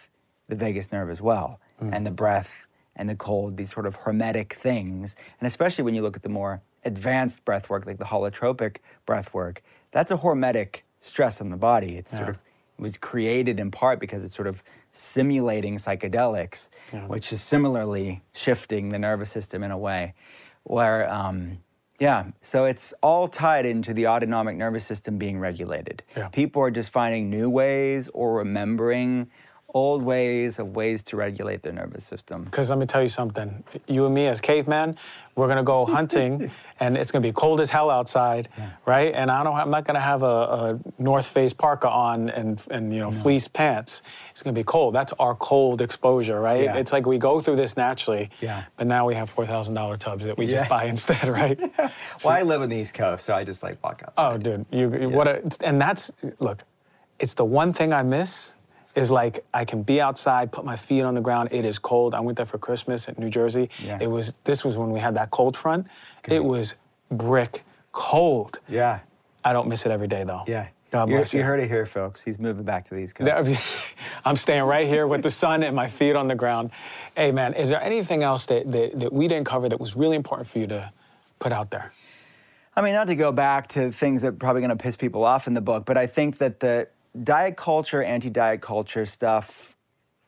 the vagus nerve as well, mm. and the breath and the cold, these sort of hermetic things. And especially when you look at the more advanced breath work, like the holotropic breath work, that's a hormetic stress on the body. It's yeah. sort of, it was created in part because it's sort of simulating psychedelics, yeah. which is similarly shifting the nervous system in a way where, um, yeah, so it's all tied into the autonomic nervous system being regulated. Yeah. People are just finding new ways or remembering old ways of ways to regulate their nervous system. Because let me tell you something. You and me as cavemen, we're going to go hunting, and it's going to be cold as hell outside, yeah. right? And I don't, I'm not going to have a, a North Face parka on and, and you know, no. fleece pants. It's going to be cold. That's our cold exposure, right? Yeah. It's like we go through this naturally, yeah. but now we have four thousand dollars tubs that we yeah. just buy instead, right? Well, so, I live on the East Coast, so I just, like, walk outside. Oh, dude. you yeah. what? A, and that's, look, it's the one thing I miss is like, I can be outside, put my feet on the ground, it is cold. I went there for Christmas in New Jersey. Yeah. It was, this was when we had that cold front. Good. It was brick cold. Yeah. I don't miss it every day though. Yeah. God bless you. You heard it here, folks. He's moving back to these guys. I'm staying right here with the sun and my feet on the ground. Hey man, is there anything else that, that, that we didn't cover that was really important for you to put out there? I mean, not to go back to things that are probably gonna piss people off in the book, but I think that the diet culture, anti-diet culture stuff,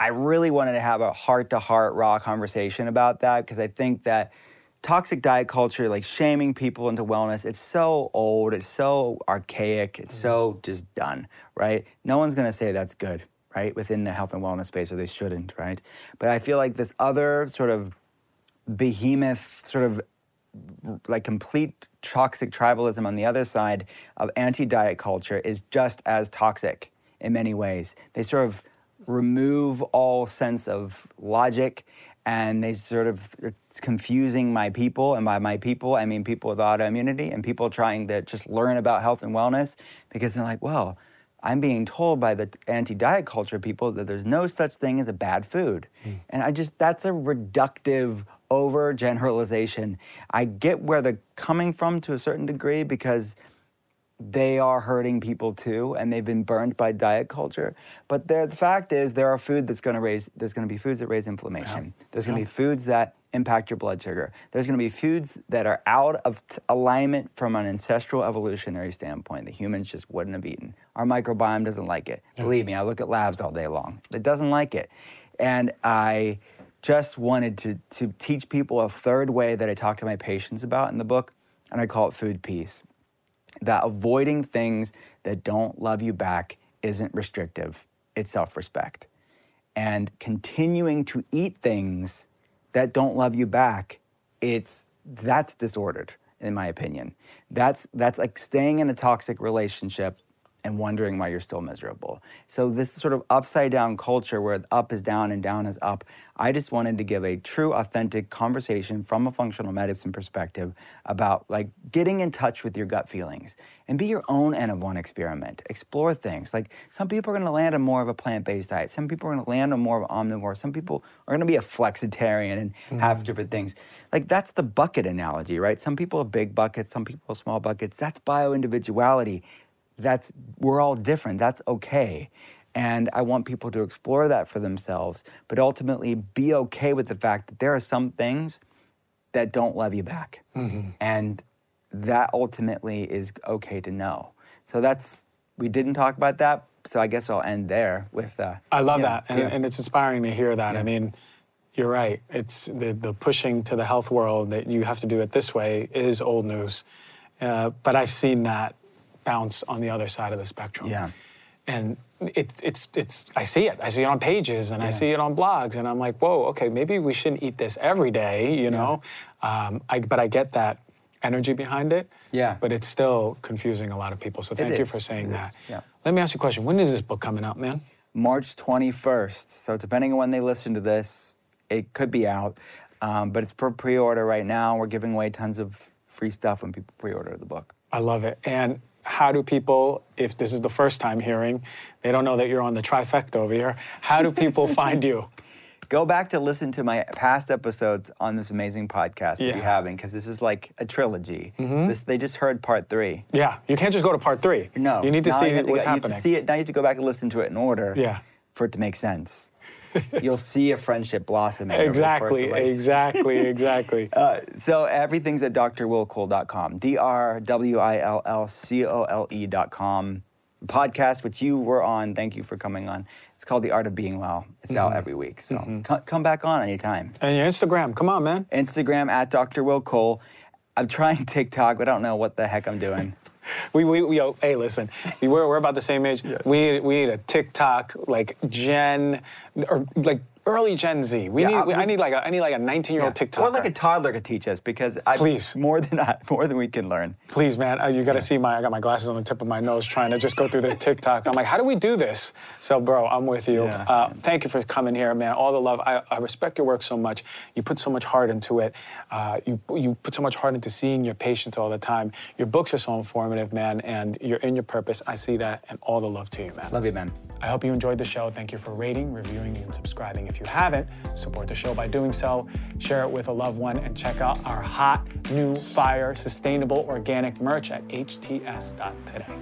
I really wanted to have a heart-to-heart raw conversation about that because I think that toxic diet culture, like shaming people into wellness, it's so old, it's so archaic, it's so just done, right? No one's going to say that's good, right, within the health and wellness space, or they shouldn't, right? But I feel like this other sort of behemoth, sort of like complete toxic tribalism on the other side of anti-diet culture is just as toxic in many ways. They sort of remove all sense of logic, and they sort of, it's confusing my people, and by my people, I mean people with autoimmunity and people trying to just learn about health and wellness, because they're like, well, I'm being told by the anti-diet culture people that there's no such thing as a bad food. Mm. And I just, that's a reductive overgeneralization. I get where they're coming from to a certain degree because they are hurting people too, and they've been burned by diet culture. But the fact is, there are food that's going to raise. There's going to be foods that raise inflammation. Yeah. There's going to yeah. be foods that impact your blood sugar. There's going to be foods that are out of t- alignment from an ancestral evolutionary standpoint that humans just wouldn't have eaten. Our microbiome doesn't like it. Yeah. Believe me, I look at labs all day long. It doesn't like it, and I just wanted to, to teach people a third way that I talk to my patients about in the book, and I call it food peace. That avoiding things that don't love you back isn't restrictive, it's self-respect. And continuing to eat things that don't love you back, it's that's disordered, in my opinion. That's that's like staying in a toxic relationship and wondering why you're still miserable. So this sort of upside down culture where up is down and down is up, I just wanted to give a true, authentic conversation from a functional medicine perspective about like getting in touch with your gut feelings and be your own N of one experiment. Explore things. Like some people are going to land on more of a plant-based diet. Some people are going to land on more of omnivore. Some people are going to be a flexitarian and mm. have different things. Like that's the bucket analogy, right? Some people have big buckets. Some people have small buckets. That's bio-individuality. That's, we're all different. That's okay. And I want people to explore that for themselves, but ultimately be okay with the fact that there are some things that don't love you back. Mm-hmm. And that ultimately is okay to know. So that's, we didn't talk about that, so I guess I'll end there with... Uh, I love that, know, and, yeah. and it's inspiring to hear that. Yeah. I mean, you're right. It's the, the pushing to the health world that you have to do it this way is old news. Uh, but I've seen that bounce on the other side of the spectrum. Yeah. And it, it's, it's, I see it. I see it on pages and yeah. I see it on blogs and I'm like, whoa, okay, maybe we shouldn't eat this every day, you yeah. know? Um, I, but I get that energy behind it, yeah. but it's still confusing a lot of people. So thank it you is. for saying it that. Yeah. Let me ask you a question. When is this book coming out, man? March twenty-first. So depending on when they listen to this, it could be out, um, but it's per pre-order right now. We're giving away tons of free stuff when people pre-order the book. I love it. And how do people, if this is the first time hearing, they don't know that you're on the trifecta over here, how do people find you? Go back to listen to my past episodes on this amazing podcast yeah. that you have, because this is like a trilogy. Mm-hmm. This, they just heard part three. Yeah, you can't just go to part three. No. You need to see what's go, happening. You need to see it, now you have to go back and listen to it in order yeah. for it to make sense. You'll see a friendship blossoming. Exactly, exactly, exactly. uh, so everything's at D R will cole dot com. D R W I L L C O L E dot com. Podcast, which you were on. Thank you for coming on. It's called The Art of Being Well. It's mm-hmm. out every week. So mm-hmm. c- come back on anytime. And your Instagram. Come on, man. Instagram at Doctor Will Cole. I'm trying TikTok, but I don't know what the heck I'm doing. We, we, we, oh, hey, listen, we're, we're about the same age. Yeah. We, we need a TikTok, like, Gen, or, like, early Gen Z. We yeah, need, we, I need, like, a, I need, like, a nineteen-year-old yeah. TikToker. Or, like, a toddler could teach us, because I, Please. more than I, more than we can learn. Please, man, uh, you got to yeah. see my, I got my glasses on the tip of my nose trying to just go through this TikTok. I'm like, how do we do this? So, bro, I'm with you. Yeah, uh, thank you for coming here, man. All the love. I, I respect your work so much. You put so much heart into it. Uh, you, you put so much heart into seeing your patients all the time. Your books are so informative, man, and you're in your purpose. I see that, and all the love to you, man. Love you, man. I hope you enjoyed the show. Thank you for rating, reviewing, and subscribing. If If you haven't, support the show by doing so, share it with a loved one, and check out our hot, new, fire, sustainable, organic merch at H T S dot today.